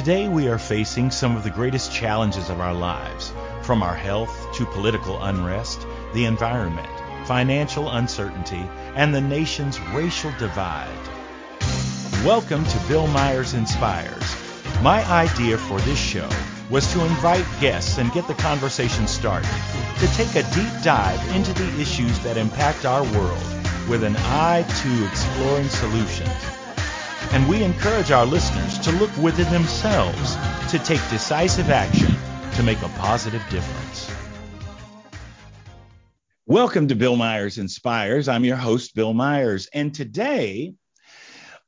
Today we are facing some of the greatest challenges of our lives, from our health to political unrest, the environment, financial uncertainty, and the nation's racial divide. Welcome to Bill Myers Inspires. My idea for this show was to invite guests and get the conversation started, to take a deep dive into the issues that impact our world with an eye to exploring solutions. And we encourage our listeners to look within themselves, to take decisive action, to make a positive difference. Welcome to Bill Myers Inspires. I'm your host, Bill Myers. And today,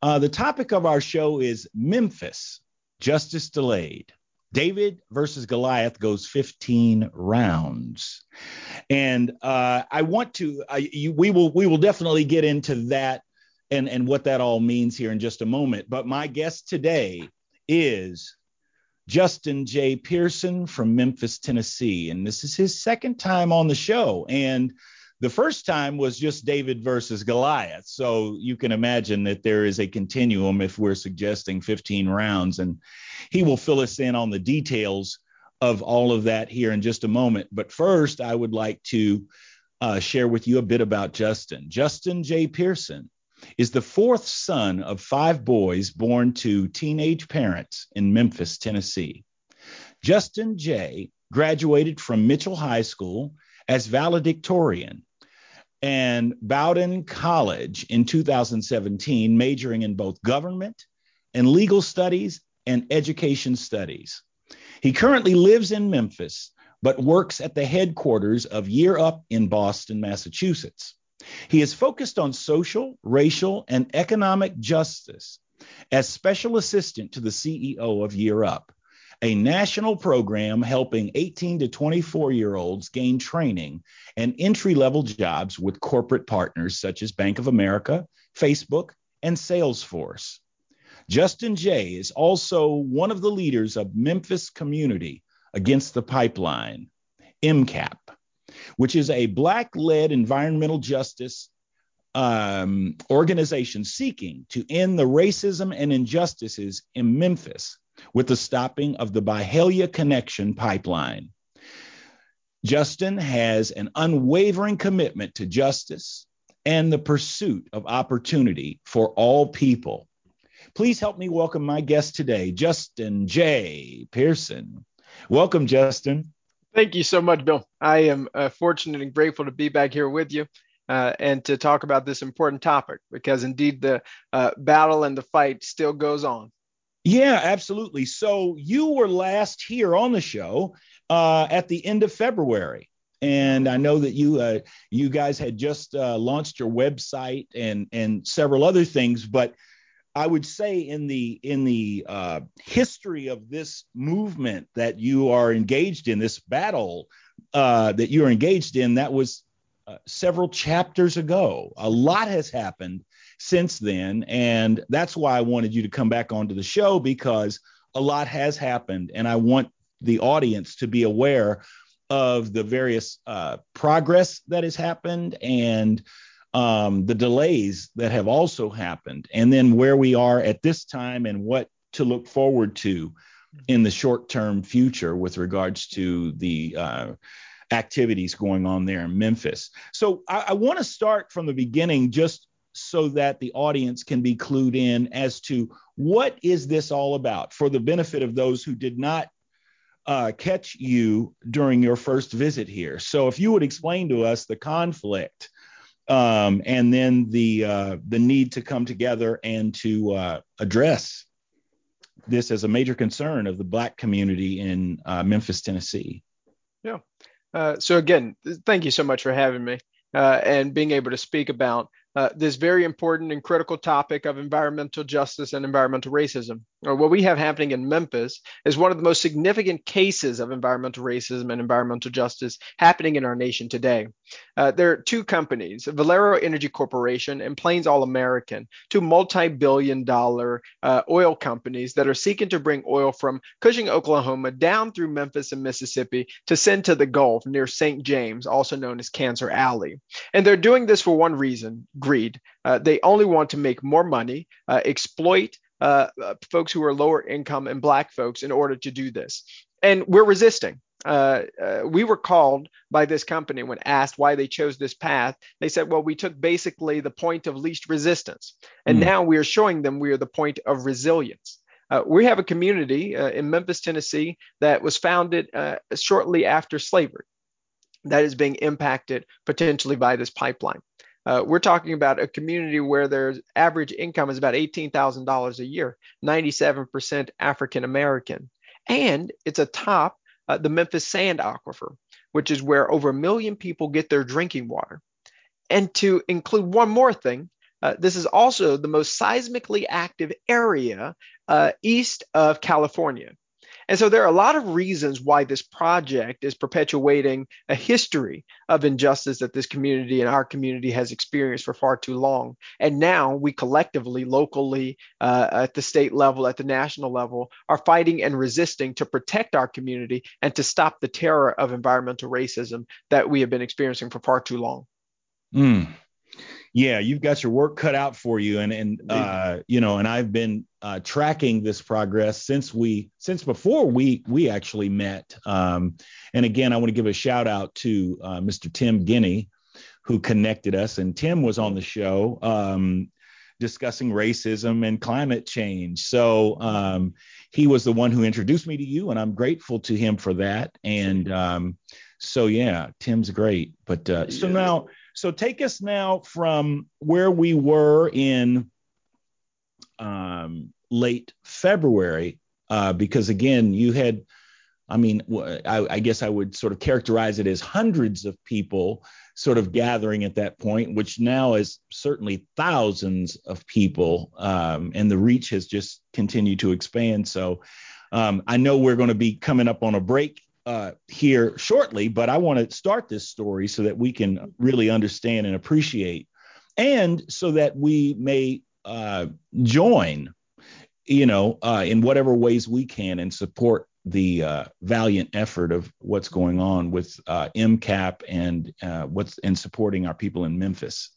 the topic of our show is Memphis, justice delayed. David versus Goliath goes 15 rounds. And I want to, we will definitely get into that and what that all means here in just a moment. But my guest today is Justin J. Pearson from Memphis, Tennessee. And this is his second time on the show. And the first time was just David versus Goliath. So you can imagine that there is a continuum if we're suggesting 15 rounds. And he will fill us in on the details of all of that here in just a moment. But first, I would like to share with you a bit about Justin. Justin J. Pearson is the fourth son of five boys born to teenage parents in Memphis, Tennessee. Justin J. graduated from Mitchell High School as valedictorian and Bowdoin College in 2017, majoring in both government and legal studies and education studies. He currently lives in Memphis, but works at the headquarters of Year Up in Boston, Massachusetts. He is focused on social, racial, and economic justice as special assistant to the CEO of Year Up, a national program helping 18 to 24-year-olds gain training and entry-level jobs with corporate partners such as Bank of America, Facebook, and Salesforce. Justin J. is also one of the leaders of Memphis Community Against the Pipeline, MCAP, which is a Black-led environmental justice organization seeking to end the racism and injustices in Memphis with the stopping of the Byhalia Connection Pipeline. Justin has an unwavering commitment to justice and the pursuit of opportunity for all people. Please help me welcome my guest today, Justin J. Pearson. Welcome, Justin. Thank you so much, Bill. I am fortunate and grateful to be back here with you and to talk about this important topic, because indeed the battle and the fight still goes on. Yeah, absolutely. So you were last here on the show at the end of February. And I know that you guys had just launched your website and several other things, but I would say in the history of this movement that you are engaged in, this battle that you're engaged in, that was several chapters ago. A lot has happened since then, and that's why I wanted you to come back onto the show, because a lot has happened, and I want the audience to be aware of the various progress that has happened and the delays that have also happened, and then where we are at this time and what to look forward to in the short-term future with regards to the activities going on there in Memphis. So I want to start from the beginning just so that the audience can be clued in as to what is this all about, for the benefit of those who did not catch you during your first visit here. So if you would explain to us the conflict and then the need to come together and to address this as a major concern of the Black community in Memphis, Tennessee. Yeah. So again, thank you so much for having me and being able to speak about this very important and critical topic of environmental justice and environmental racism. What we have happening in Memphis is one of the most significant cases of environmental racism and environmental justice happening in our nation today. There are two companies, Valero Energy Corporation and Plains All American, two multi-billion-dollar oil companies that are seeking to bring oil from Cushing, Oklahoma, down through Memphis and Mississippi to send to the Gulf near St. James, also known as Cancer Alley. And they're doing this for one reason: greed. They only want to make more money, exploit folks who are lower income and Black folks in order to do this. And we're resisting. We were called by this company when asked why they chose this path. They said, well, we took basically the point of least resistance. And now we are showing them we are the point of resilience. We have a community in Memphis, Tennessee, that was founded shortly after slavery that is being impacted potentially by this pipeline. We're talking about a community where their average income is about $18,000 a year, 97% African-American. And it's atop the Memphis Sand Aquifer, which is where over 1 million people get their drinking water. And to include one more thing, this is also the most seismically active area east of California. And so there are a lot of reasons why this project is perpetuating a history of injustice that this community and our community has experienced for far too long. And now we collectively, locally, at the state level, at the national level, are fighting and resisting to protect our community and to stop the terror of environmental racism that we have been experiencing for far too long. Yeah, you've got your work cut out for you. And I've been tracking this progress since before we actually met. And again, I want to give a shout out to Mr. Tim Guinney, who connected us. And Tim was on the show discussing racism and climate change. So he was the one who introduced me to you, and I'm grateful to him for that. And so, yeah, Tim's great. But So take us now from where we were in late February, because, again, you had, I guess I would sort of characterize it as hundreds of people sort of gathering at that point, which now is certainly thousands of people. And the reach has just continued to expand. So I know we're going to be coming up on a break here shortly, but I want to start this story so that we can really understand and appreciate, and so that we may join, in whatever ways we can and support the valiant effort of what's going on with MCAP and supporting our people in Memphis.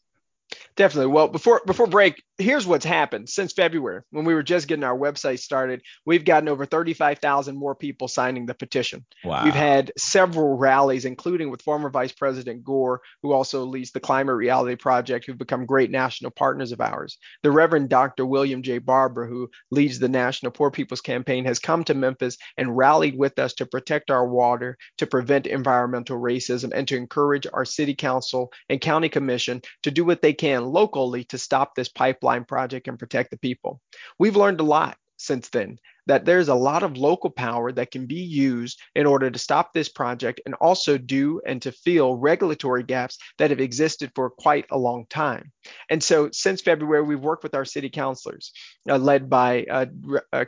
Definitely. Well, before break, here's what's happened since February when we were just getting our website started. We've gotten over 35,000 more people signing the petition. Wow. We've had several rallies, including with former Vice President Gore, who also leads the Climate Reality Project, who've become great national partners of ours. The Reverend Dr. William J. Barber, who leads the National Poor People's Campaign, has come to Memphis and rallied with us to protect our water, to prevent environmental racism, and to encourage our city council and county commission to do what they can locally to stop this pipeline project and protect the people. We've learned a lot since then, that there's a lot of local power that can be used in order to stop this project and also do and to fill regulatory gaps that have existed for quite a long time. And so since February, we've worked with our city councilors, led by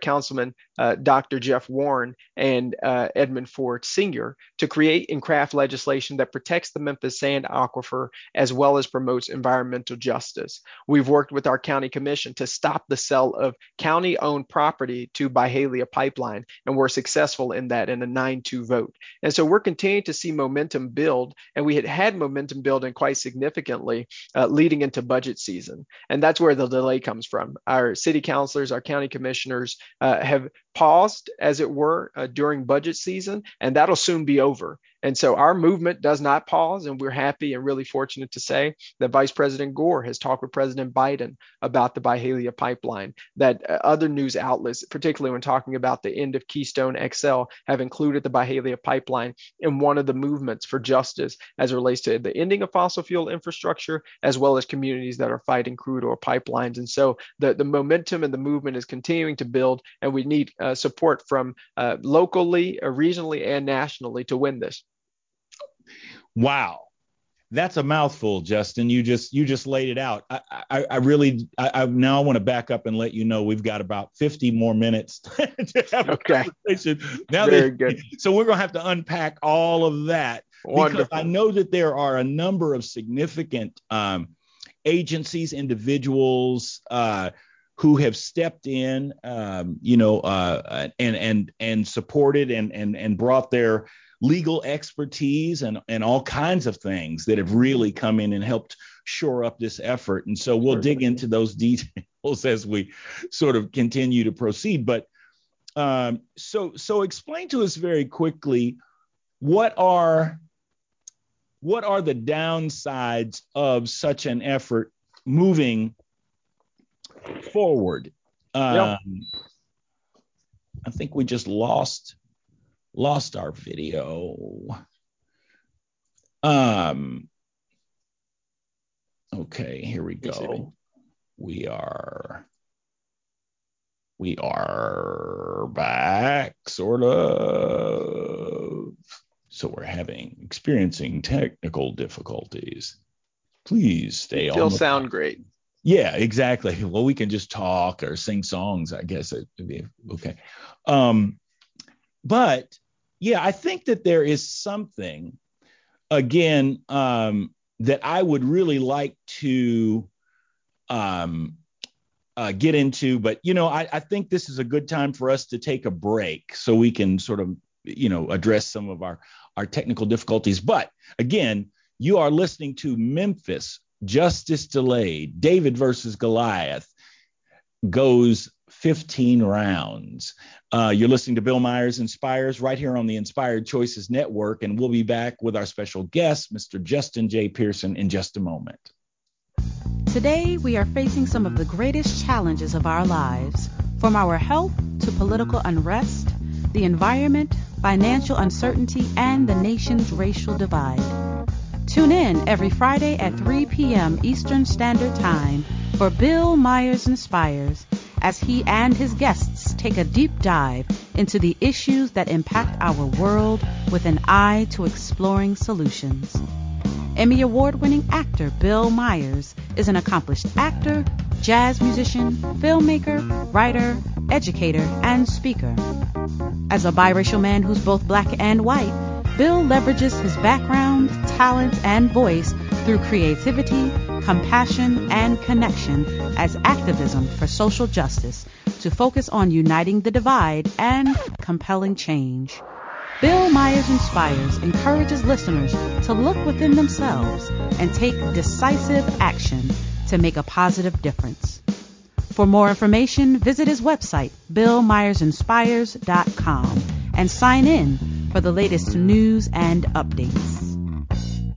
Councilman Dr. Jeff Warren and Edmund Ford, Sr., to create and craft legislation that protects the Memphis Sand Aquifer as well as promotes environmental justice. We've worked with our county commission to stop the sale of county-owned property to Byhalia Pipeline, and we're successful in that in a 9-2 vote. And so we're continuing to see momentum build, and we had momentum building quite significantly leading into budget season. And that's where the delay comes from. Our city councilors, our county commissioners have paused, as it were, during budget season, and that'll soon be over. And so our movement does not pause, and we're happy and really fortunate to say that Vice President Gore has talked with President Biden about the Byhalia pipeline, that other news outlets, particularly when talking about the end of Keystone XL, have included the Byhalia pipeline in one of the movements for justice as it relates to the ending of fossil fuel infrastructure, as well as communities that are fighting crude oil pipelines. And so the momentum and the movement is continuing to build, and we need support from locally, regionally, and nationally to win this. Wow. That's a mouthful, Justin. You just laid it out. I want to back up and let you know we've got about 50 more minutes to have a conversation. Very good. So we're going to have to unpack all of that. Wonderful. Because I know that there are a number of significant agencies, individuals, who have stepped in, and supported and brought their legal expertise and all kinds of things that have really come in and helped shore up this effort. And so we'll dig into those details as we sort of continue to proceed. But so explain to us very quickly, what are the downsides of such an effort moving forward? Yep. I think we just lost our video. Okay, here we go. We are back, sort of. So we're experiencing technical difficulties. Please stay on. Still sound great. Yeah, exactly. Well, we can just talk or sing songs, I guess. It would be okay. But yeah, I think that there is something, again, that I would really like to get into. But, I think this is a good time for us to take a break so we can sort of, address some of our technical difficulties. But again, you are listening to Memphis Justice Delayed. David versus Goliath goes 15 rounds. You're listening to Bill Myers Inspires right here on the Inspired Choices Network, and we'll be back with our special guest, Mr. Justin J. Pearson, in just a moment. Today, we are facing some of the greatest challenges of our lives, from our health to political unrest, the environment, financial uncertainty, and the nation's racial divide. Tune in every Friday at 3 p.m. Eastern Standard Time for Bill Myers Inspires, as he and his guests take a deep dive into the issues that impact our world with an eye to exploring solutions. Emmy Award-winning actor Bill Myers is an accomplished actor, jazz musician, filmmaker, writer, educator, and speaker. As a biracial man who's both black and white, Bill leverages his background, talents, and voice through creativity, compassion, and connection as activism for social justice to focus on uniting the divide and compelling change. Bill Myers Inspires encourages listeners to look within themselves and take decisive action to make a positive difference. For more information, visit his website, BillMyersInspires.com, and sign in for the latest news and updates.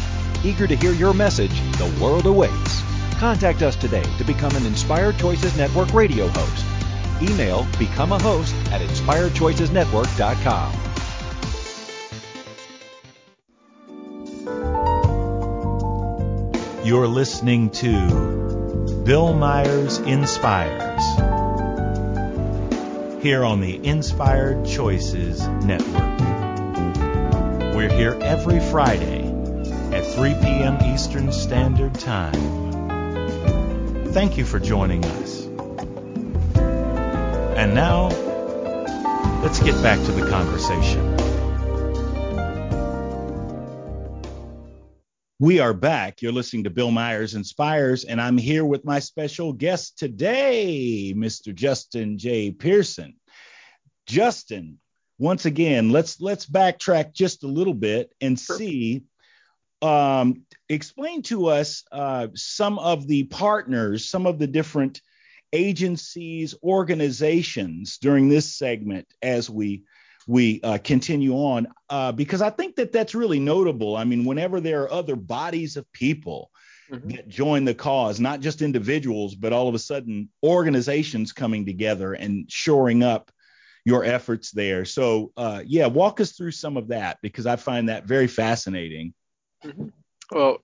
Eager to hear your message? The world awaits. Contact us today to become an Inspired Choices Network radio host. Email becomeahost@inspiredchoicesnetwork.com. You're listening to Bill Myers Inspires here on the Inspired Choices Network. We're here every Friday at 3 p.m. Eastern Standard Time. Thank you for joining us. And now, let's get back to the conversation. We are back. You're listening to Bill Myers Inspires, and I'm here with my special guest today, Mr. Justin J. Pearson. Justin, once again, let's backtrack just a little bit and see. Explain to us some of the partners, some of the different agencies, organizations during this segment as we continue on, because I think that that's really notable. I mean, whenever there are other bodies of people that join the cause, not just individuals, but all of a sudden organizations coming together and shoring up your efforts there. So, walk us through some of that, because I find that very fascinating. Mm-hmm. Well,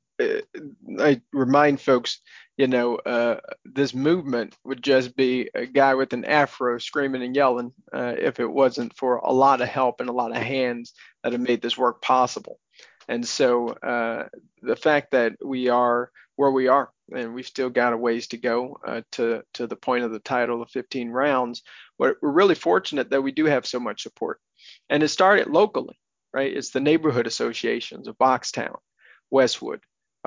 I remind folks, this movement would just be a guy with an afro screaming and yelling if it wasn't for a lot of help and a lot of hands that have made this work possible. And so the fact that we are where we are, and we've still got a ways to go to the point of the title of 15 rounds, but we're really fortunate that we do have so much support. And it started locally, right? It's the neighborhood associations of Boxtown, Westwood,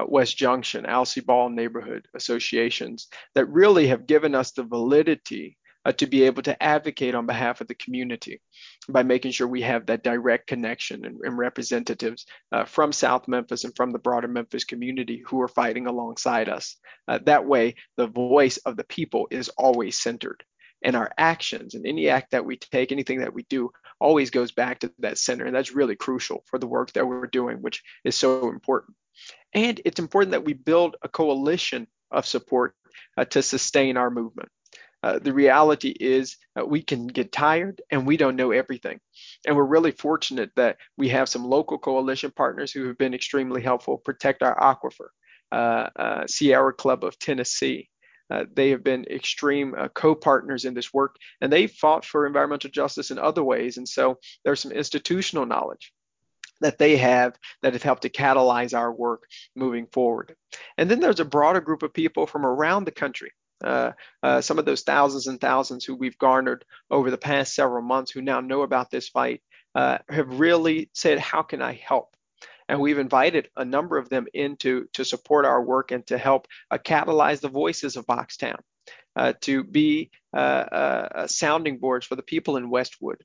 West Junction, Alcy Ball neighborhood associations that really have given us the validity to be able to advocate on behalf of the community by making sure we have that direct connection and representatives from South Memphis and from the broader Memphis community who are fighting alongside us. That way, the voice of the people is always centered. And our actions and any act that we take, anything that we do, always goes back to that center. And that's really crucial for the work that we're doing, which is so important. And it's important that we build a coalition of support to sustain our movement. The reality is we can get tired and we don't know everything. And we're really fortunate that we have some local coalition partners who have been extremely helpful. Protect Our Aquifer, Sierra Club of Tennessee. They have been extreme co-partners in this work, and they fought for environmental justice in other ways. And so there's some institutional knowledge that they have that have helped to catalyze our work moving forward. And then there's a broader group of people from around the country. Some of those thousands and thousands who we've garnered over the past several months who now know about this fight have really said, how can I help? And we've invited a number of them in to support our work and to help catalyze the voices of Boxtown, to be sounding boards for the people in Westwood,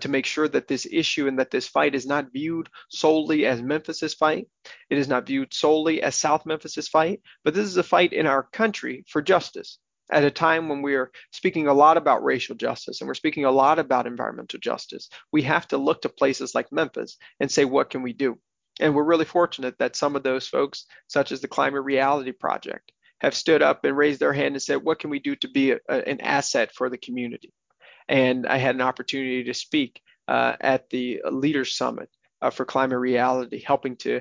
to make sure that this issue and that this fight is not viewed solely as Memphis's fight. It is not viewed solely as South Memphis's fight, but this is a fight in our country for justice at a time when we are speaking a lot about racial justice and we're speaking a lot about environmental justice. We have to look to places like Memphis and say, what can we do? And we're really fortunate that some of those folks, such as the Climate Reality Project, have stood up and raised their hand and said, what can we do to be an asset for the community? And I had an opportunity to speak at the Leaders Summit for Climate Reality, helping to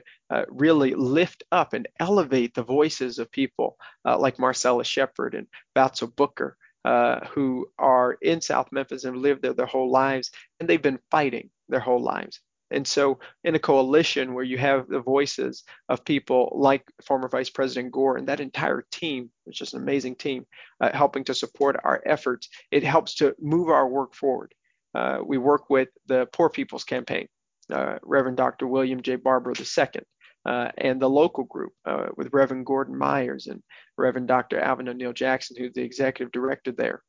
really lift up and elevate the voices of people like Marcella Shepherd and Batso Booker, who are in South Memphis and lived there their whole lives, and they've been fighting their whole lives. And so in a coalition where you have the voices of people like former Vice President Gore and that entire team, which is an amazing team, helping to support our efforts, it helps to move our work forward. We work with the Poor People's Campaign, Reverend Dr. William J. Barber II, and the local group with Reverend Gordon Myers and Reverend Dr. Alvin O'Neill Jackson, who's the executive director there.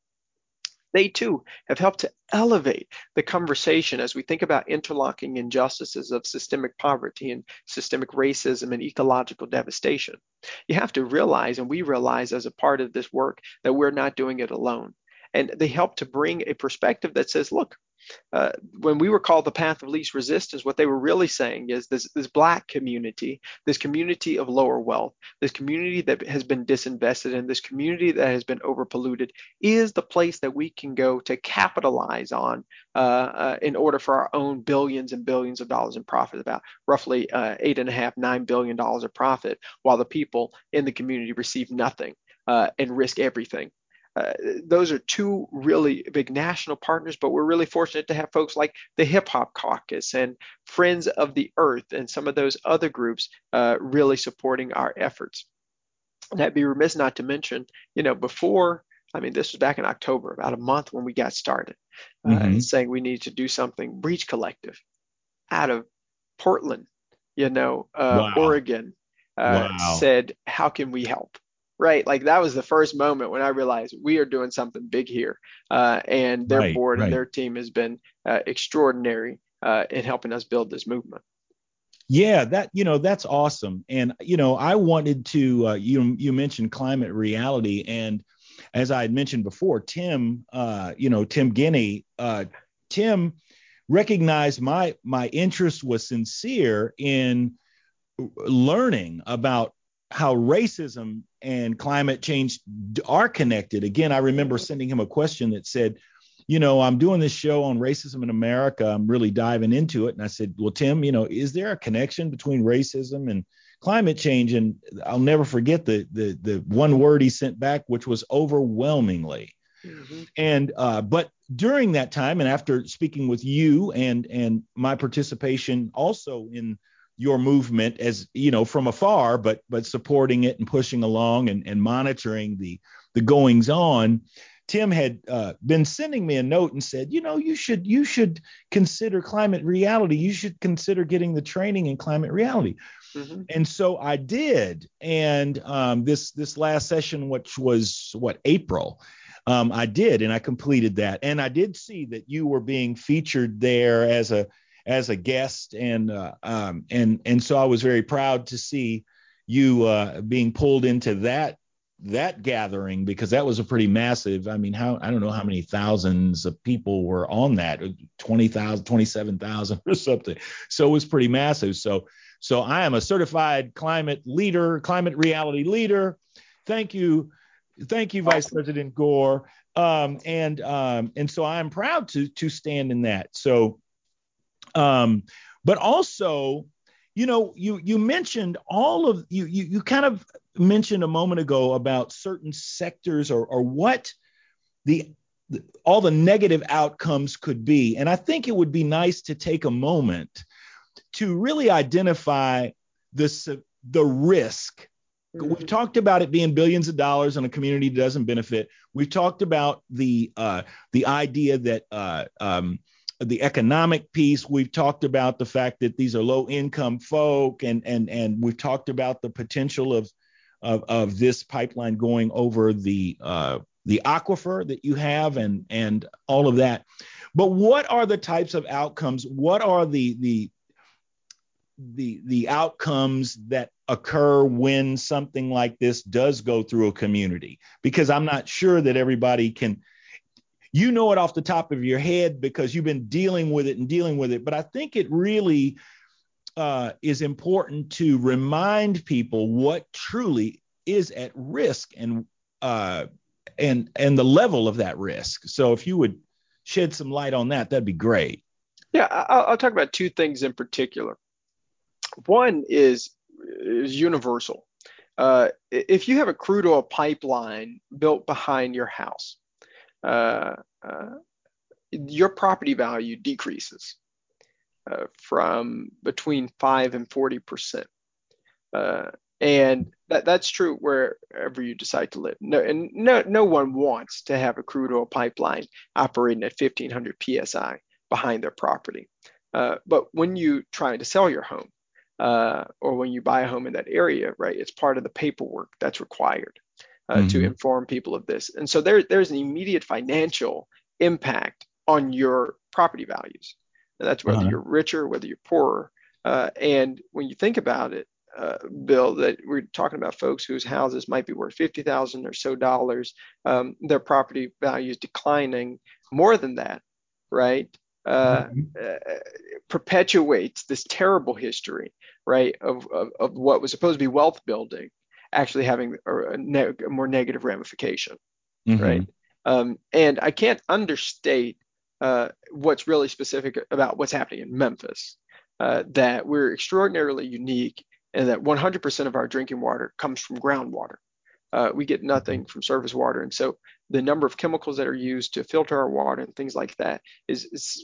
They too have helped to elevate the conversation as we think about interlocking injustices of systemic poverty and systemic racism and ecological devastation. You have to realize, and we realize as a part of this work, that we're not doing it alone. And they help to bring a perspective that says, look, when we were called the path of least resistance, what they were really saying is this Black community, this community of lower wealth, this community that has been disinvested in, this community that has been overpolluted, is the place that we can go to capitalize on in order for our own billions and billions of dollars in profit, about roughly $8.5–9 billion of profit, while the people in the community receive nothing and risk everything. Those are two really big national partners, but we're really fortunate to have folks like the Hip Hop Caucus and Friends of the Earth and some of those other groups really supporting our efforts. And I'd be remiss not to mention, this was back in October, about a month when we got started, saying we need to do something. Breach Collective out of Portland, Oregon, said, how can we help? Right. Like that was the first moment when I realized we are doing something big here. And their board and their team has been extraordinary in helping us build this movement. Yeah, that's awesome. And, I wanted to you mentioned Climate Reality. And as I had mentioned before, Tim Guinney, Tim recognized my interest was sincere in learning about how racism and climate change are connected. Again, I remember sending him a question that said, I'm doing this show on racism in America. I'm really diving into it. And I said, well, Tim, is there a connection between racism and climate change? And I'll never forget the one word he sent back, which was overwhelmingly. Mm-hmm. And but during that time, and after speaking with you and my participation also in your movement as, you know, from afar, but supporting it and pushing along and monitoring the goings on. Tim had been sending me a note and said, you know, you should consider Climate Reality. You should consider getting the training in Climate Reality. Mm-hmm. And so I did. And this last session, which was April, I did. And I completed that. And I did see that you were being featured there as a guest. And and so I was very proud to see you being pulled into that gathering, because that was a pretty massive, I mean, I don't know how many thousands of people were on that, 20,000, 27,000 or something. So it was pretty massive. So I am a certified climate reality leader. Thank you, Vice President Gore. And so I am proud to stand in that. So, but also, you know, you mentioned all of you kind of mentioned a moment ago about certain sectors or what all the negative outcomes could be. And I think it would be nice to take a moment to really identify the risk. Mm-hmm. We've talked about it being billions of dollars and a community doesn't benefit. We've talked about the idea that the economic piece. We've talked about the fact that these are low income folk, and we've talked about the potential of this pipeline going over the aquifer that you have and all of that. But what are the types of outcomes? What are the outcomes that occur when something like this does go through a community? Because I'm not sure that everybody can, you know, it off the top of your head because you've been dealing with it. But I think it really is important to remind people what truly is at risk and the level of that risk. So if you would shed some light on that, that'd be great. Yeah, I'll talk about two things in particular. One is universal. If you have a crude oil pipeline built behind your house, your property value decreases from between 5 and 40%. And that's true wherever you decide to live. No one wants to have a crude oil pipeline operating at 1,500 PSI behind their property. But when you try to sell your home or when you buy a home in that area, right, it's part of the paperwork that's required. To inform people of this. And so there's an immediate financial impact on your property values. And that's whether you're richer, whether you're poorer. And when you think about it, Bill, that we're talking about folks whose houses might be worth $50,000 or so dollars, their property values declining more than that, right? Perpetuates this terrible history, right, of what was supposed to be wealth building actually having a more negative ramification, mm-hmm. right? And I can't understate what's really specific about what's happening in Memphis, that we're extraordinarily unique and that 100% of our drinking water comes from groundwater. We get nothing from surface water. And so the number of chemicals that are used to filter our water and things like that is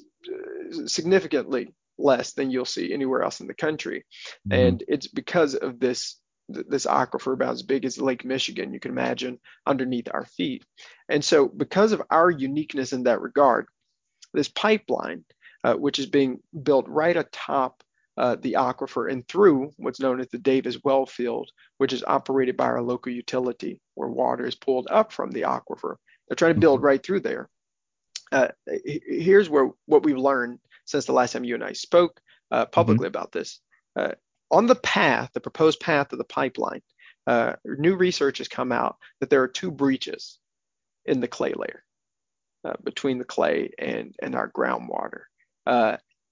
significantly less than you'll see anywhere else in the country. Mm-hmm. And it's because of this aquifer about as big as Lake Michigan, you can imagine, underneath our feet. And so because of our uniqueness in that regard, this pipeline, which is being built right atop the aquifer and through what's known as the Davis Well Field, which is operated by our local utility, where water is pulled up from the aquifer. They're trying to build right through there. Here's what we've learned since the last time you and I spoke publicly mm-hmm. about this. On the proposed path of the pipeline, new research has come out that there are two breaches in the clay layer between the clay and our groundwater.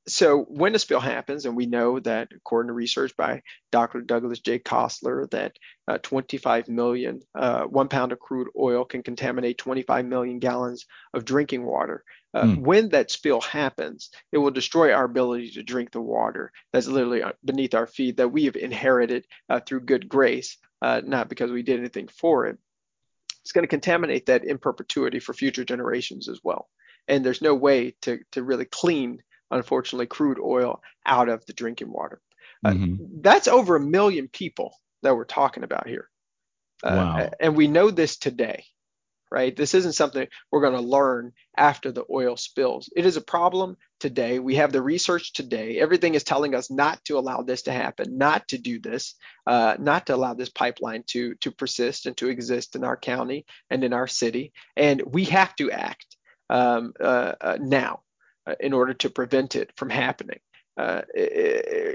So when a spill happens, and we know that according to research by Dr. Douglas J. Costler, that 25 million, 1 pound of crude oil can contaminate 25 million gallons of drinking water. When that spill happens, it will destroy our ability to drink the water that's literally beneath our feet that we have inherited through good grace, not because we did anything for it. It's going to contaminate that in perpetuity for future generations as well. And there's no way to really clean, unfortunately, crude oil out of the drinking water. That's over 1 million people that we're talking about here. Wow. And we know this today, right? This isn't something we're going to learn after the oil spills. It is a problem today. We have the research today. Everything is telling us not to allow this to happen, not to do this, not to allow this pipeline to persist and to exist in our county and in our city. And we have to act now in order to prevent it from happening.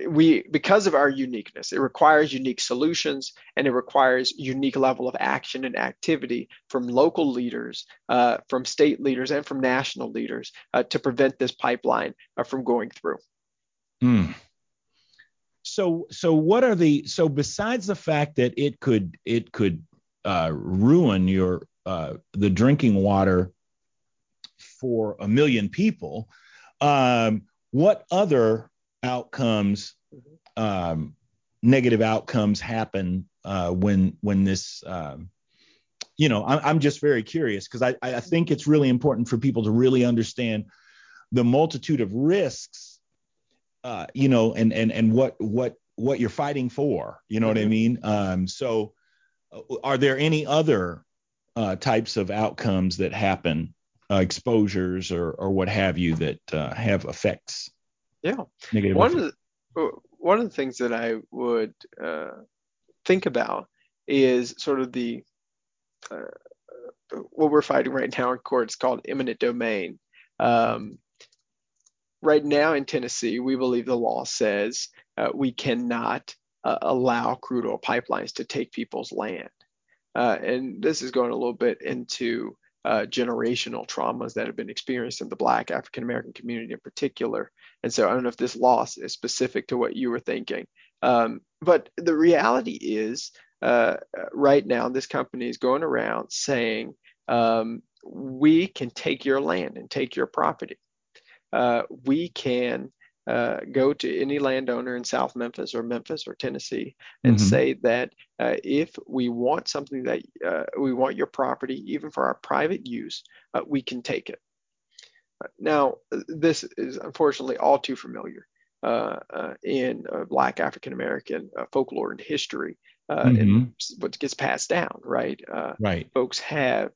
We, because of our uniqueness, it requires unique solutions, and it requires unique level of action and activity from local leaders, from state leaders, and from national leaders to prevent this pipeline from going through. So what are the, so besides the fact that it could ruin your the drinking water for 1 million people, what other outcomes, negative outcomes happen when this, I'm just very curious, because I think it's really important for people to really understand the multitude of risks, and what you're fighting for, you know what I mean? So are there any other types of outcomes that happen? Exposures or what have you that have effects. Yeah. One of the things that I would think about is sort of the what we're fighting right now in court. It's called eminent domain. Right now in Tennessee, we believe the law says we cannot allow crude oil pipelines to take people's land. And this is going a little bit into generational traumas that have been experienced in the Black African-American community in particular. And so I don't know if this loss is specific to what you were thinking. But the reality is right now, this company is going around saying, we can take your land and take your property. We can go to any landowner in South Memphis or Tennessee and say that if we want something that we want your property, even for our private use, we can take it. Now, this is unfortunately all too familiar in Black African-American folklore and history, and what gets passed down, right? Right. Folks have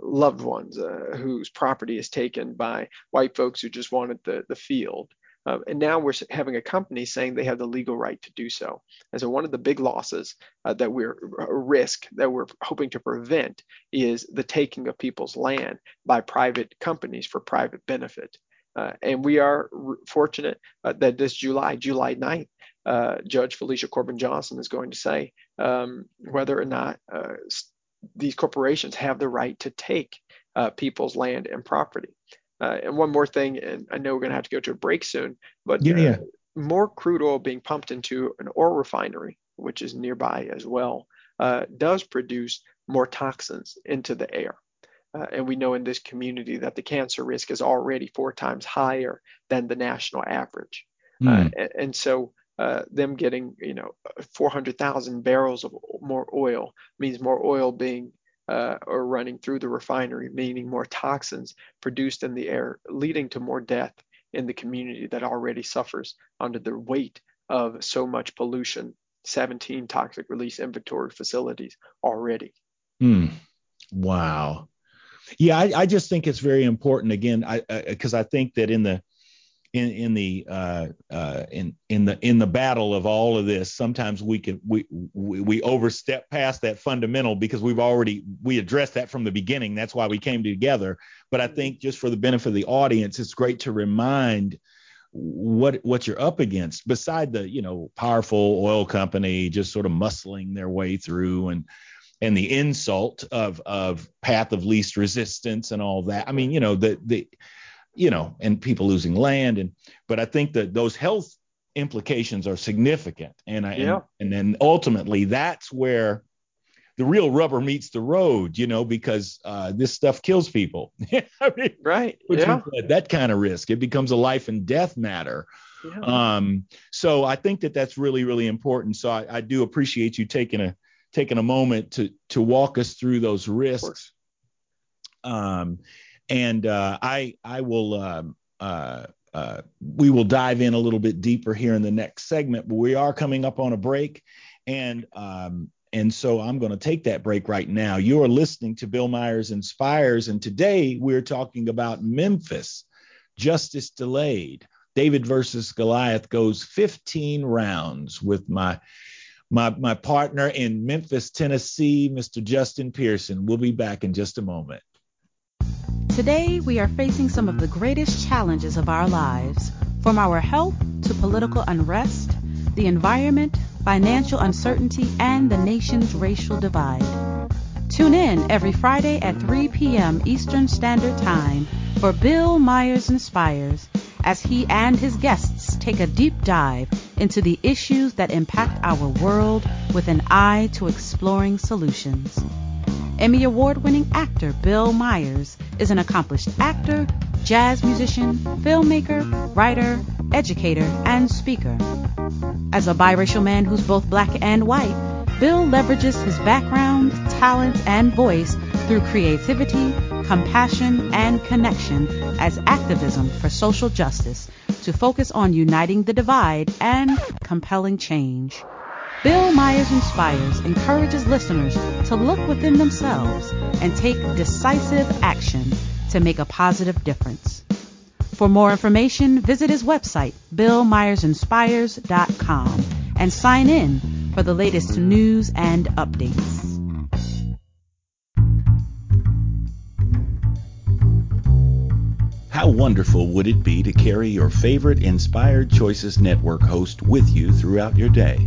loved ones whose property is taken by white folks who just wanted the field. And now we're having a company saying they have the legal right to do so. And so one of the big losses that we're a risk that we're hoping to prevent is the taking of people's land by private companies for private benefit. And we are fortunate that this July 9th, Judge Felicia Corbin Johnson is going to say whether or not these corporations have the right to take people's land and property. And one more thing, and I know we're going to have to go to a break soon, but more crude oil being pumped into an oil refinery, which is nearby as well, does produce more toxins into the air. And we know in this community that the cancer risk is already 4 times higher than the national average. And so them getting, 400,000 barrels of more oil means more oil being or running through the refinery, meaning more toxins produced in the air, leading to more death in the community that already suffers under the weight of so much pollution. 17 toxic release inventory facilities already. Wow. Yeah, I just think it's very important. Again, because I think that in the battle of all of this, sometimes we overstep past that fundamental, because we addressed that from the beginning. That's why we came together. But I think just for the benefit of the audience, it's great to remind what you're up against. Beside the powerful oil company just sort of muscling their way through and the insult of path of least resistance and all that. I mean, and people losing land. But I think that those health implications are significant. And then ultimately that's where the real rubber meets the road, because this stuff kills people. I mean, right. That kind of risk, it becomes a life and death matter. Yeah. So I think that's really, really important. So I do appreciate you taking a moment to walk us through those risks. And I will We will dive in a little bit deeper here in the next segment, but we are coming up on a break. And so I'm going to take that break right now. You are listening to Bill Myers Inspires, and today we're talking about Memphis, justice delayed. David versus Goliath goes 15 rounds with my partner in Memphis, Tennessee, Mr. Justin Pearson. We'll be back in just a moment. Today, we are facing some of the greatest challenges of our lives, from our health to political unrest, the environment, financial uncertainty, and the nation's racial divide. Tune in every Friday at 3 p.m. Eastern Standard Time for Bill Myers Inspires, as he and his guests take a deep dive into the issues that impact our world with an eye to exploring solutions. Emmy Award-winning actor Bill Myers is an accomplished actor, jazz musician, filmmaker, writer, educator, and speaker. As a biracial man who's both black and white, Bill leverages his background, talent, and voice through creativity, compassion, and connection as activism for social justice to focus on uniting the divide and compelling change. Bill Myers Inspires encourages listeners to look within themselves and take decisive action to make a positive difference. For more information, visit his website, BillMyersInspires.com, and sign in for the latest news and updates. How wonderful would it be to carry your favorite Inspired Choices Network host with you throughout your day?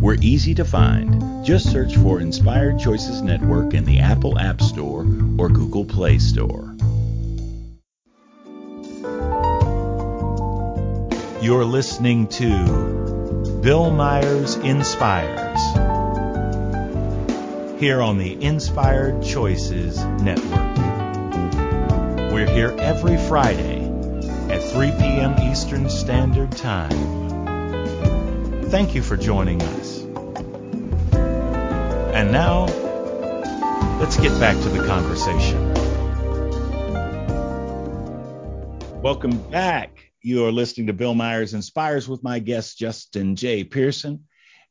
We're easy to find. Just search for Inspired Choices Network in the Apple App Store or Google Play Store. You're listening to Bill Myers Inspires here on the Inspired Choices Network. We're here every Friday at 3 p.m. Eastern Standard Time. Thank you for joining us. And now, let's get back to the conversation. Welcome back. You are listening to Bill Myers Inspires with my guest, Justin J. Pearson.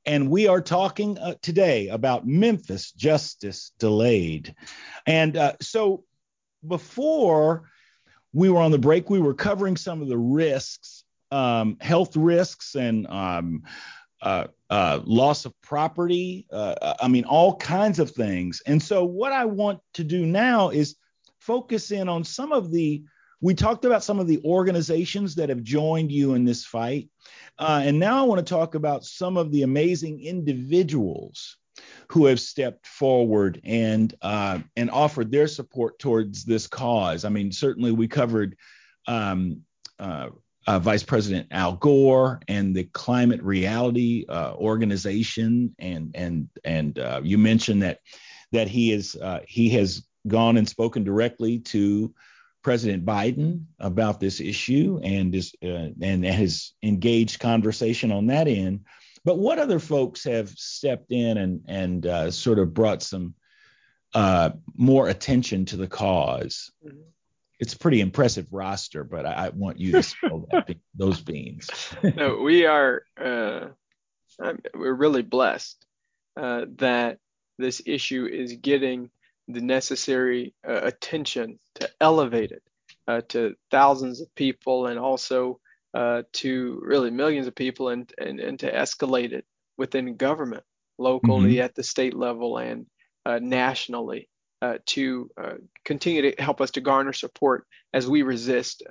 And we are talking today about Memphis justice delayed. And so before we were on the break, we were covering some of the risks, health risks and loss of property. All kinds of things. And so what I want to do now is focus in on some of the, we talked about some of the organizations that have joined you in this fight. And now I want to talk about some of the amazing individuals who have stepped forward and offered their support towards this cause. I mean, certainly we covered Vice President Al Gore and the Climate Reality organization, and you mentioned that he has gone and spoken directly to President Biden about this issue and has engaged conversation on that end. But what other folks have stepped in and sort of brought some more attention to the cause? Mm-hmm. It's a pretty impressive roster, but I want you to spill those beans. No, we are we're really blessed that this issue is getting the necessary attention to elevate it to thousands of people and also to really millions of people and to escalate it within government, locally, mm-hmm. at the state level and nationally to continue to help us to garner support as we resist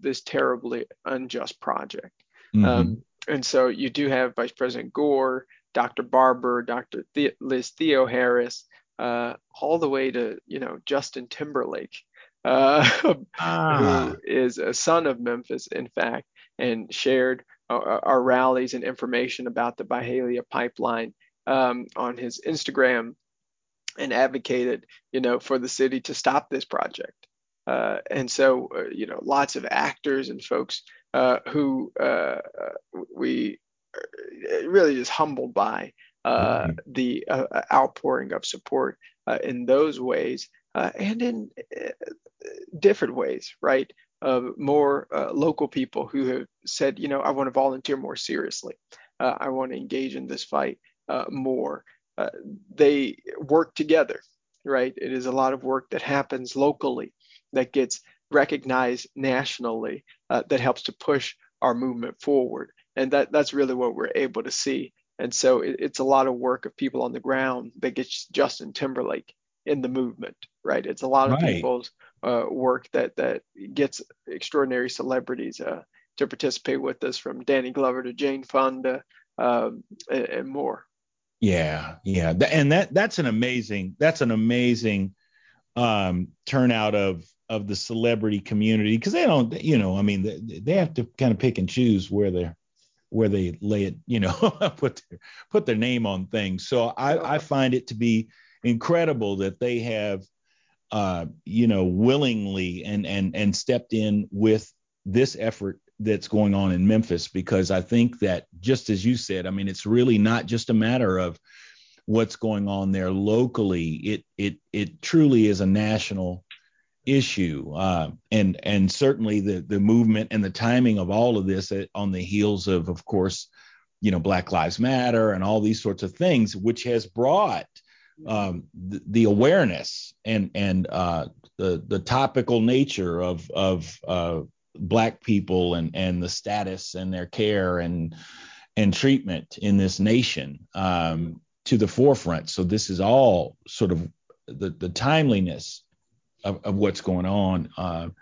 this terribly unjust project. Mm-hmm. And so you do have Vice President Gore, Dr. Barber, Dr. Liz Theo Harris, all the way to, Justin Timberlake, who is a son of Memphis, in fact, and shared our rallies and information about the Byhalia pipeline on his Instagram and advocated, you know, for the city to stop this project. And so, you know, lots of actors and folks who we really just humbled by the outpouring of support in those ways and in different ways, right? More local people who have said, you know, I want to volunteer more seriously. I want to engage in this fight more. They work together, right? It is a lot of work that happens locally that gets recognized nationally that helps to push our movement forward. And that's really what we're able to see. And so it's a lot of work of people on the ground that gets Justin Timberlake in the movement, right? It's a lot of people's work that gets extraordinary celebrities to participate with us, from Danny Glover to Jane Fonda and more. Yeah. And that's an amazing turnout of the celebrity community, because they don't, you know, I mean, they have to kind of pick and choose where they lay it, you know, put their name on things. So I find it to be incredible that they have, you know, willingly and stepped in with this effort that's going on in Memphis, because I think that, just as you said, I mean, it's really not just a matter of what's going on there locally. It truly is a national issue. And certainly the movement and the timing of all of this on the heels of course, you know, Black Lives Matter and all these sorts of things, which has brought the awareness and the topical nature of Black people and the status and their care and treatment in this nation to the forefront. So this is all sort of the timeliness of what's going on.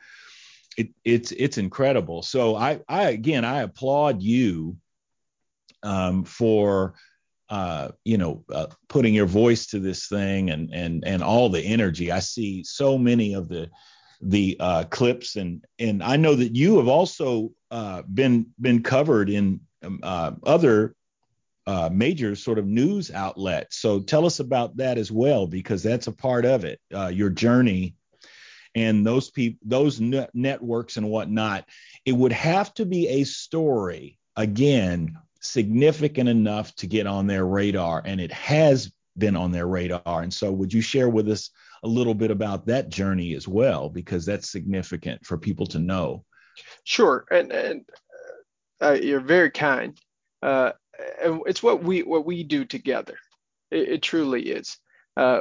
It's incredible. So I applaud you for you know, putting your voice to this thing and all the energy. I see so many of the clips and I know that you have also been covered in other major sort of news outlets. So tell us about that as well, because that's a part of it, your journey and those people, those networks and whatnot. It would have to be a story, again, significant enough to get on their radar, and it has been on their radar. And so would you share with us a little bit about that journey as well, because that's significant for people to know? Sure. And you're very kind. And it's what we do together. It truly is.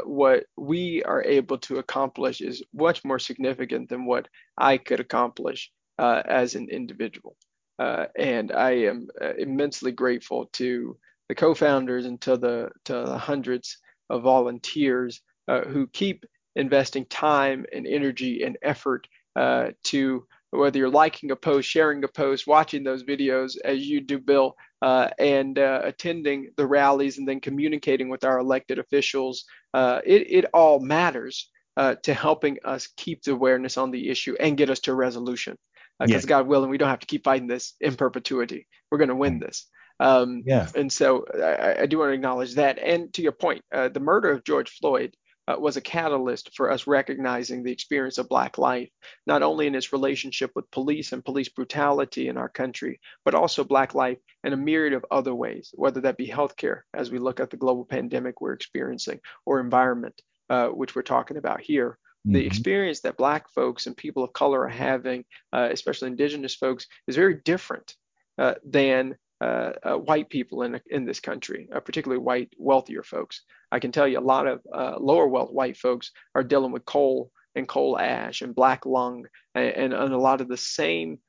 What we are able to accomplish is much more significant than what I could accomplish as an individual. And I am immensely grateful to the co-founders and to the hundreds of volunteers who keep investing time and energy and effort to, whether you're liking a post, sharing a post, watching those videos as you do, Bill, and attending the rallies and then communicating with our elected officials. It all matters to helping us keep the awareness on the issue and get us to a resolution. Because God willing, we don't have to keep fighting this in perpetuity. We're going to win this. And so I do want to acknowledge that. And to your point, the murder of George Floyd was a catalyst for us recognizing the experience of Black life, not only in its relationship with police and police brutality in our country, but also Black life in a myriad of other ways, whether that be healthcare, as we look at the global pandemic we're experiencing, or environment, which we're talking about here. The experience that Black folks and people of color are having, especially Indigenous folks, is very different than white people in this country, particularly white, wealthier folks. I can tell you a lot of lower wealth white folks are dealing with coal and coal ash and black lung and a lot of the same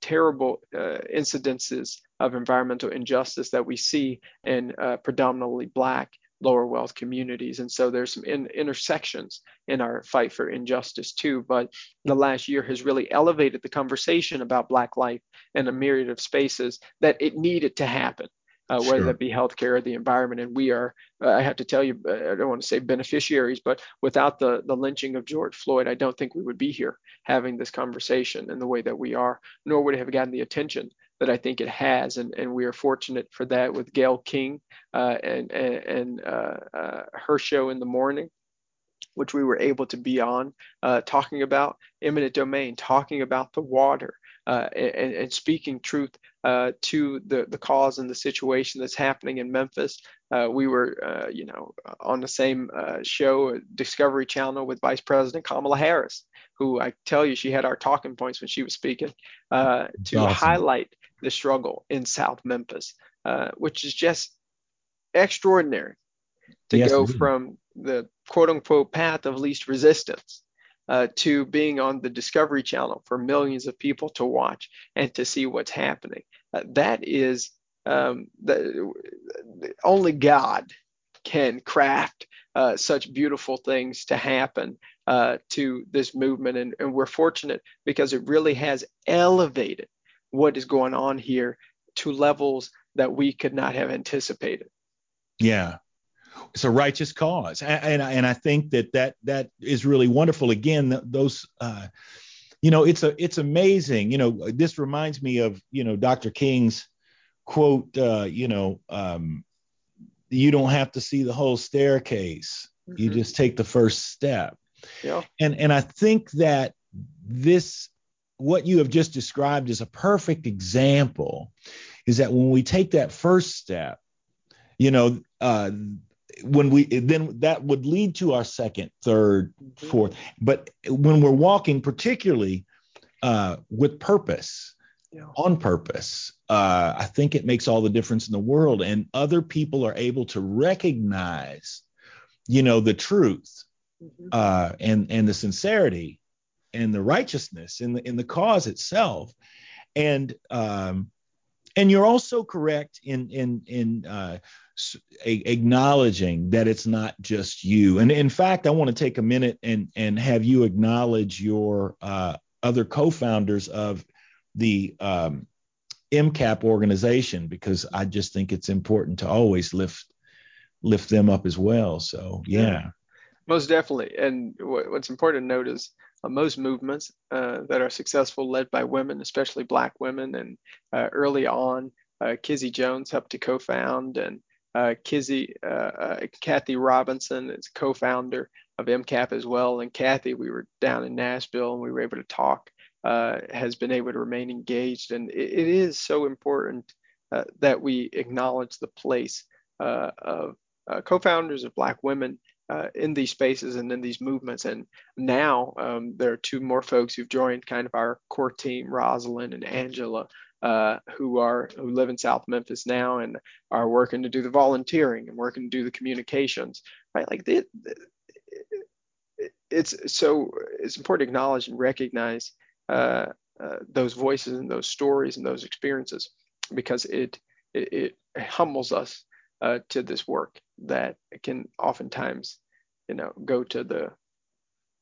terrible incidences of environmental injustice that we see in predominantly Black lower wealth communities. And so there's some intersections in our fight for injustice too, but the last year has really elevated the conversation about Black life in a myriad of spaces that it needed to happen. whether that be healthcare or the environment. And we are, I have to tell you, I don't want to say beneficiaries, but without the lynching of George Floyd, I don't think we would be here having this conversation in the way that we are, nor would it have gotten the attention that I think it has. And we are fortunate for that with Gail King and her show in the morning, which we were able to be on, talking about eminent domain, talking about the water, and speaking truth to the cause and the situation that's happening in Memphis. We were, on the same show, Discovery Channel, with Vice President Kamala Harris, who I tell you, she had our talking points when she was speaking to highlight the struggle in South Memphis, which is just extraordinary to go from the quote unquote path of least resistance to being on the Discovery Channel for millions of people to watch and to see what's happening. That is only God can craft such beautiful things to happen to this movement. And we're fortunate because it really has elevated what is going on here to levels that we could not have anticipated. Yeah. It's a righteous cause. And I think that is really wonderful. Again, those, it's amazing. This reminds me of, Dr. King's quote, you don't have to see the whole staircase. Mm-hmm. You just take the first step. Yeah. And I think that what you have just described is a perfect example, is that when we take that first step, then that would lead to our second, third, fourth. But when we're walking, particularly with purpose, on purpose, I think it makes all the difference in the world. And other people are able to recognize, the truth and the sincerity and the righteousness in the cause itself. And you're also correct in acknowledging that it's not just you. And in fact, I want to take a minute and have you acknowledge your other co-founders of the MCAP organization, because I just think it's important to always lift them up as well. So, yeah. Most definitely. And what's important to note is most movements that are successful led by women, especially Black women. And early on, Kizzy Jones helped to co-found, and Kathy Robinson is co-founder of MCAP as well. And Kathy, we were down in Nashville and we were able to talk, has been able to remain engaged. And it is so important that we acknowledge the place of co-founders of Black women in these spaces and in these movements. And now there are two more folks who've joined kind of our core team, Rosalind and Angela, who live in South Memphis now and are working to do the volunteering and working to do the communications, right? Like it's important to acknowledge and recognize those voices and those stories and those experiences, because it humbles us to this work that can oftentimes, go to the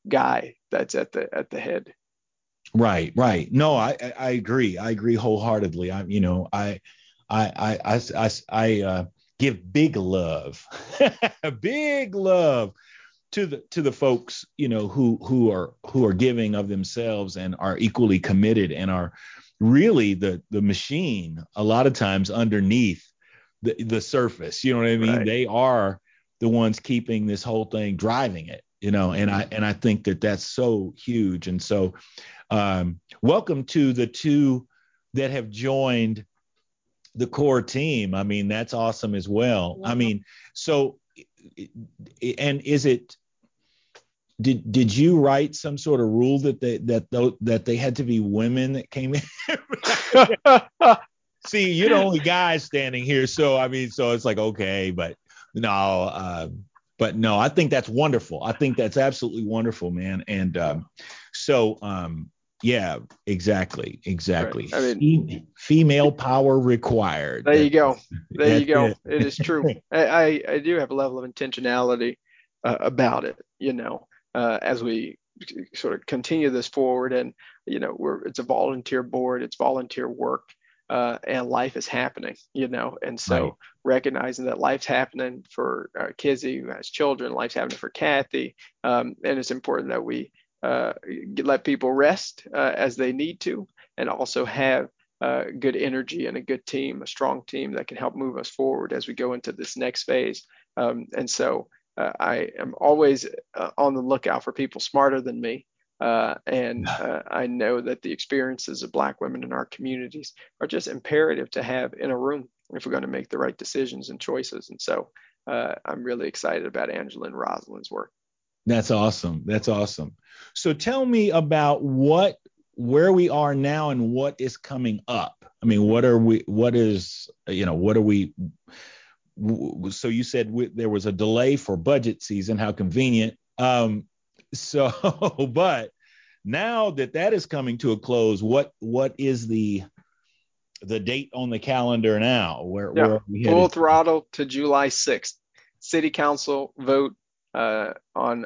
guy that's at the head. Right. No, I agree. I agree wholeheartedly. I give big love to the folks, who are giving of themselves and are equally committed and are really the machine a lot of times underneath the surface. You know what I mean? Right. They are the ones keeping this whole thing, driving it. And I think that's so huge. And so welcome to the two that have joined the core team. I mean, that's awesome as well. Yeah. I mean, so, and is it, did you write some sort of rule that they had to be women that came in? See, you're the only guy standing here. So, I mean, so it's like, okay, but no, I think that's wonderful. I think that's absolutely wonderful, man. And yeah, exactly. Right. I mean, female power required. There you go. It is true. I do have a level of intentionality about it, as we sort of continue this forward. And, it's a volunteer board. It's volunteer work. and life is happening, you know, and so right. recognizing that life's happening for Kizzy, who has children, life's happening for Kathy, and it's important that we let people rest as they need to, and also have good energy and a good team, a strong team that can help move us forward as we go into this next phase. And so I am always on the lookout for people smarter than me. And I know that the experiences of Black women in our communities are just imperative to have in a room if we're going to make the right decisions and choices. And so I'm really excited about Angela and Rosalind's work. That's awesome. That's awesome. So tell me about where we are now and what is coming up. I mean, so you said there was a delay for budget season. How convenient. So, but now that is coming to a close, what is the date on the calendar now? Where are we headed? Full throttle to July 6th. City Council vote on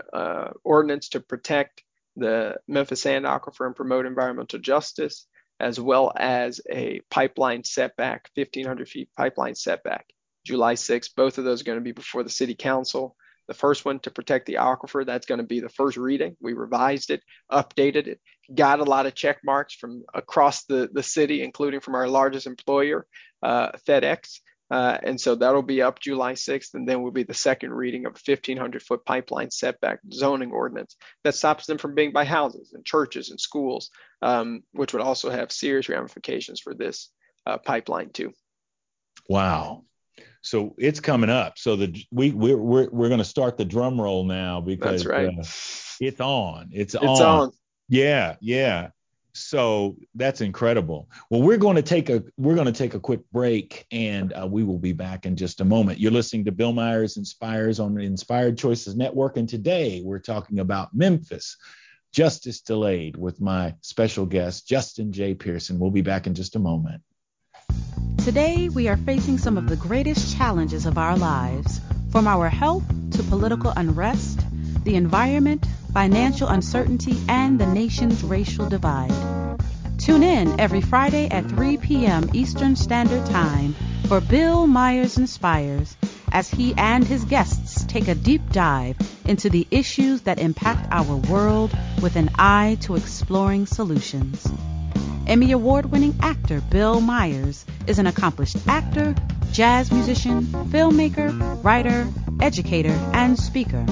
ordinance to protect the Memphis Sand Aquifer and promote environmental justice, as well as a pipeline setback, 1,500 feet pipeline setback. July 6th, both of those are going to be before the City Council. The first one to protect the aquifer, that's going to be the first reading. We revised it, updated it, got a lot of check marks from across the city, including from our largest employer, FedEx. And so that'll be up July 6th. And then will be the second reading of a 1,500-foot pipeline setback zoning ordinance that stops them from being by houses and churches and schools, which would also have serious ramifications for this pipeline too. Wow. So it's coming up. So we're going to start the drum roll now because that's right. It's on. It's on. Yeah. So that's incredible. Well, we're going to take a quick break, and we will be back in just a moment. You're listening to Bill Myers Inspires on the Inspired Choices Network, and today we're talking about Memphis Justice Delayed with my special guest Justin J. Pearson. We'll be back in just a moment. Today, we are facing some of the greatest challenges of our lives, from our health to political unrest, the environment, financial uncertainty, and the nation's racial divide. Tune in every Friday at 3 p.m. Eastern Standard Time for Bill Myers Inspires, as he and his guests take a deep dive into the issues that impact our world with an eye to exploring solutions. Emmy Award-winning actor Bill Myers is an accomplished actor, jazz musician, filmmaker, writer, educator, and speaker.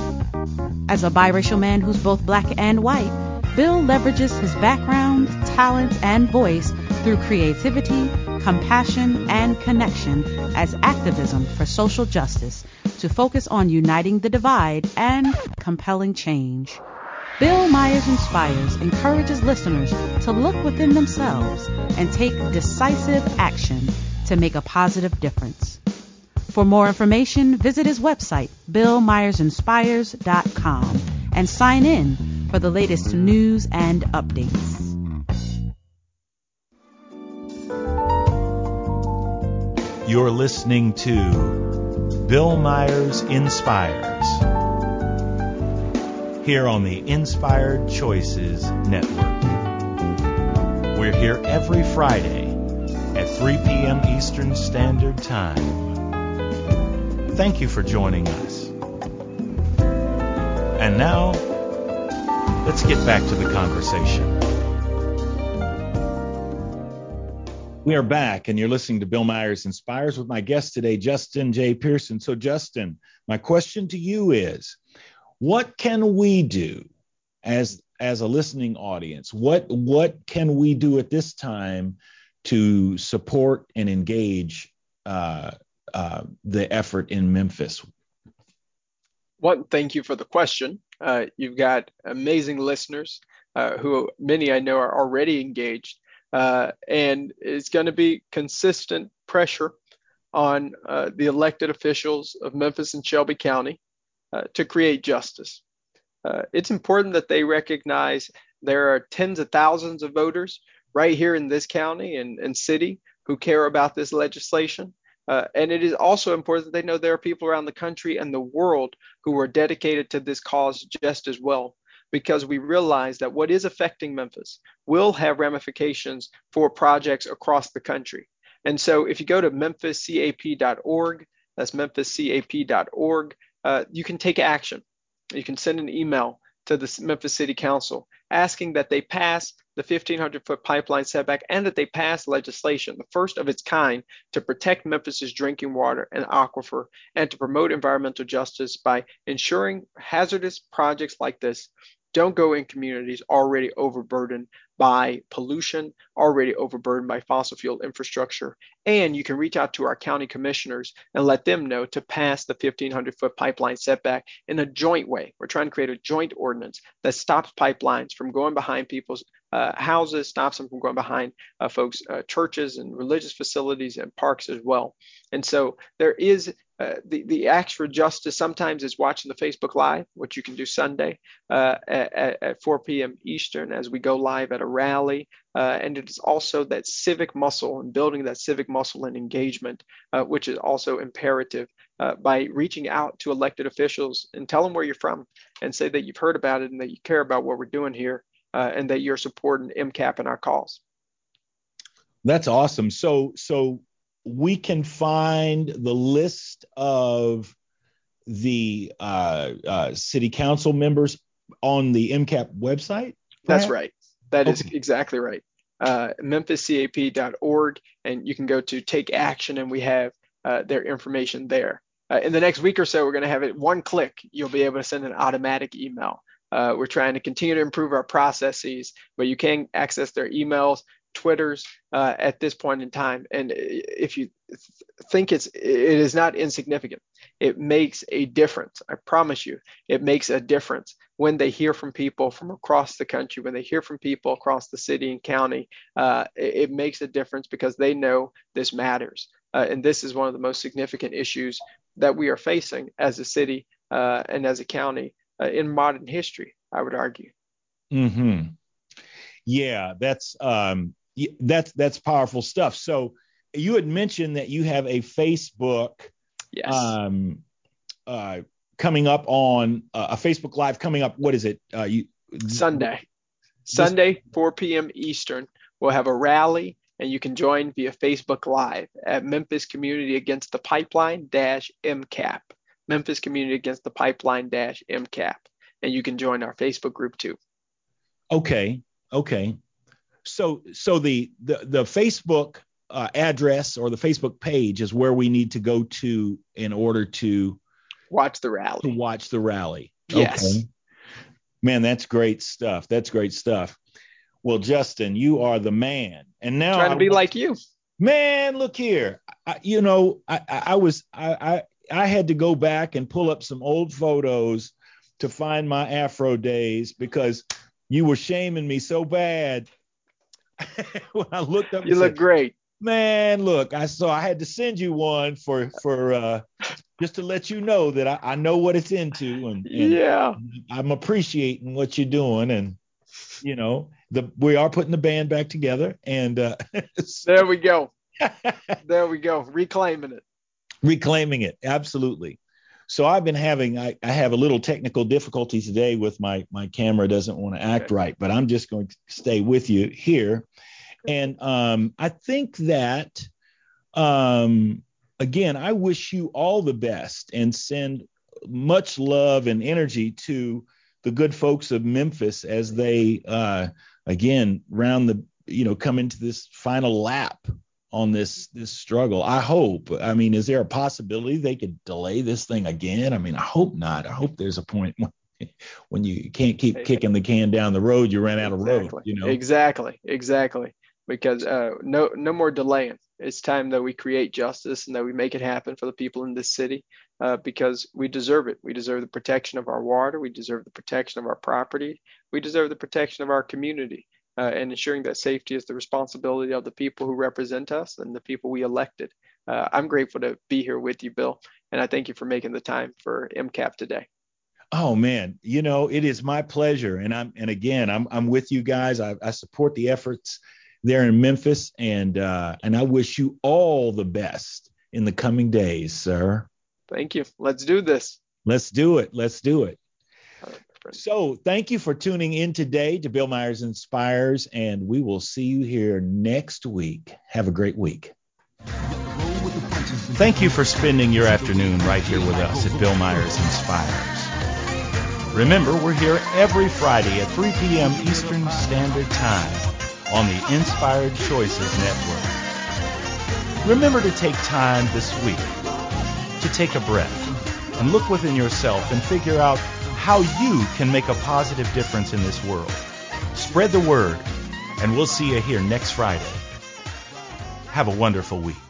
As a biracial man who's both Black and white, Bill leverages his background, talents, and voice through creativity, compassion, and connection as activism for social justice to focus on uniting the divide and compelling change. Bill Myers Inspires encourages listeners to look within themselves and take decisive action to make a positive difference. For more information, visit his website, BillMyersInspires.com, and sign in for the latest news and updates. You're listening to Bill Myers Inspires, here on the Inspired Choices Network. We're here every Friday at 3 p.m. Eastern Standard Time. Thank you for joining us. And now, let's get back to the conversation. We are back, and you're listening to Bill Myers Inspires with my guest today, Justin J. Pearson. So, Justin, my question to you is, what can we do as a listening audience? What can we do at this time to support and engage the effort in Memphis? One, thank you for the question. You've got amazing listeners who many I know are already engaged, and it's going to be consistent pressure on the elected officials of Memphis and Shelby County to create justice. It's important that they recognize there are tens of thousands of voters right here in this county and city who care about this legislation. And it is also important that they know there are people around the country and the world who are dedicated to this cause just as well, because we realize that what is affecting Memphis will have ramifications for projects across the country. And so if you go to memphiscap.org, that's memphiscap.org, you can take action. You can send an email to the Memphis City Council asking that they pass the 1,500-foot pipeline setback and that they pass legislation, the first of its kind, to protect Memphis's drinking water and aquifer and to promote environmental justice by ensuring hazardous projects like this don't go in communities already overburdened by pollution, already overburdened by fossil fuel infrastructure. And you can reach out to our county commissioners and let them know to pass the 1,500-foot pipeline setback in a joint way. We're trying to create a joint ordinance that stops pipelines from going behind people's houses, stops them from going behind folks' churches and religious facilities and parks as well. And so there is the acts for justice. Sometimes is watching the Facebook Live, which you can do Sunday at 4 p.m. Eastern as we go live at a rally. And it is also that civic muscle and building that civic muscle and engagement, which is also imperative by reaching out to elected officials and tell them where you're from and say that you've heard about it and that you care about what we're doing here and that you're supporting MCAP and our cause. That's awesome. So we can find the list of the city council members on the MCAP website. That's right. That is exactly right. Memphiscap.org, and you can go to Take Action, and we have their information there. In the next week or so, we're going to have it one click. You'll be able to send an automatic email. We're trying to continue to improve our processes, but you can access their emails, Twitters at this point in time. And if you think it is not insignificant, it makes a difference. I promise you, it makes a difference when they hear from people from across the country, when they hear from people across the city and county. It makes a difference because they know this matters. And this is one of the most significant issues that we are facing as a city and as a county in modern history, I would argue. Mm-hmm. Yeah, that's powerful stuff. So you had mentioned that you have a Facebook, yes, coming up on a Facebook Live coming up. What is it? Sunday, 4 p.m. Eastern. We'll have a rally, and you can join via Facebook Live at Memphis Community Against the Pipeline -MCAP. Memphis Community Against the Pipeline -MCAP, and you can join our Facebook group too. Okay. So the Facebook address or the Facebook page is where we need to go to in order to watch the rally. Yes. Okay. Man, that's great stuff. Well, Justin, you are the man. And now I'm trying to be like you. Man, look here. I had to go back and pull up some old photos to find my Afro days because you were shaming me so bad when I looked up. You look great. Man, look, I had to send you one for just to let you know that I know what it's into. And yeah, I'm appreciating what you're doing. And, we are putting the band back together. And there we go. Reclaiming it. Absolutely. So I've been I have a little technical difficulty today with my camera doesn't want to act right, but I'm just going to stay with you here. And I think that, again, I wish you all the best and send much love and energy to the good folks of Memphis as they, again, come into this final lap on this struggle. I hope. I mean, is there a possibility they could delay this thing again? I mean, I hope not. I hope there's a point when you can't keep kicking the can down the road. You ran out of road. Exactly. Because no more delaying. It's time that we create justice and that we make it happen for the people in this city because we deserve it. We deserve the protection of our water. We deserve the protection of our property. We deserve the protection of our community. And ensuring that safety is the responsibility of the people who represent us and the people we elected. I'm grateful to be here with you, Bill, and I thank you for making the time for MCAP today. Oh man, it is my pleasure, and again, I'm with you guys. I support the efforts there in Memphis, and I wish you all the best in the coming days, sir. Thank you. Let's do this. Let's do it. So thank you for tuning in today to Bill Myers Inspires, and we will see you here next week. Have a great week. Thank you for spending your afternoon right here with us at Bill Myers Inspires. Remember, we're here every Friday at 3 p.m. Eastern Standard Time on the Inspired Choices Network. Remember to take time this week to take a breath and look within yourself and figure out how you can make a positive difference in this world. Spread the word, and we'll see you here next Friday. Have a wonderful week.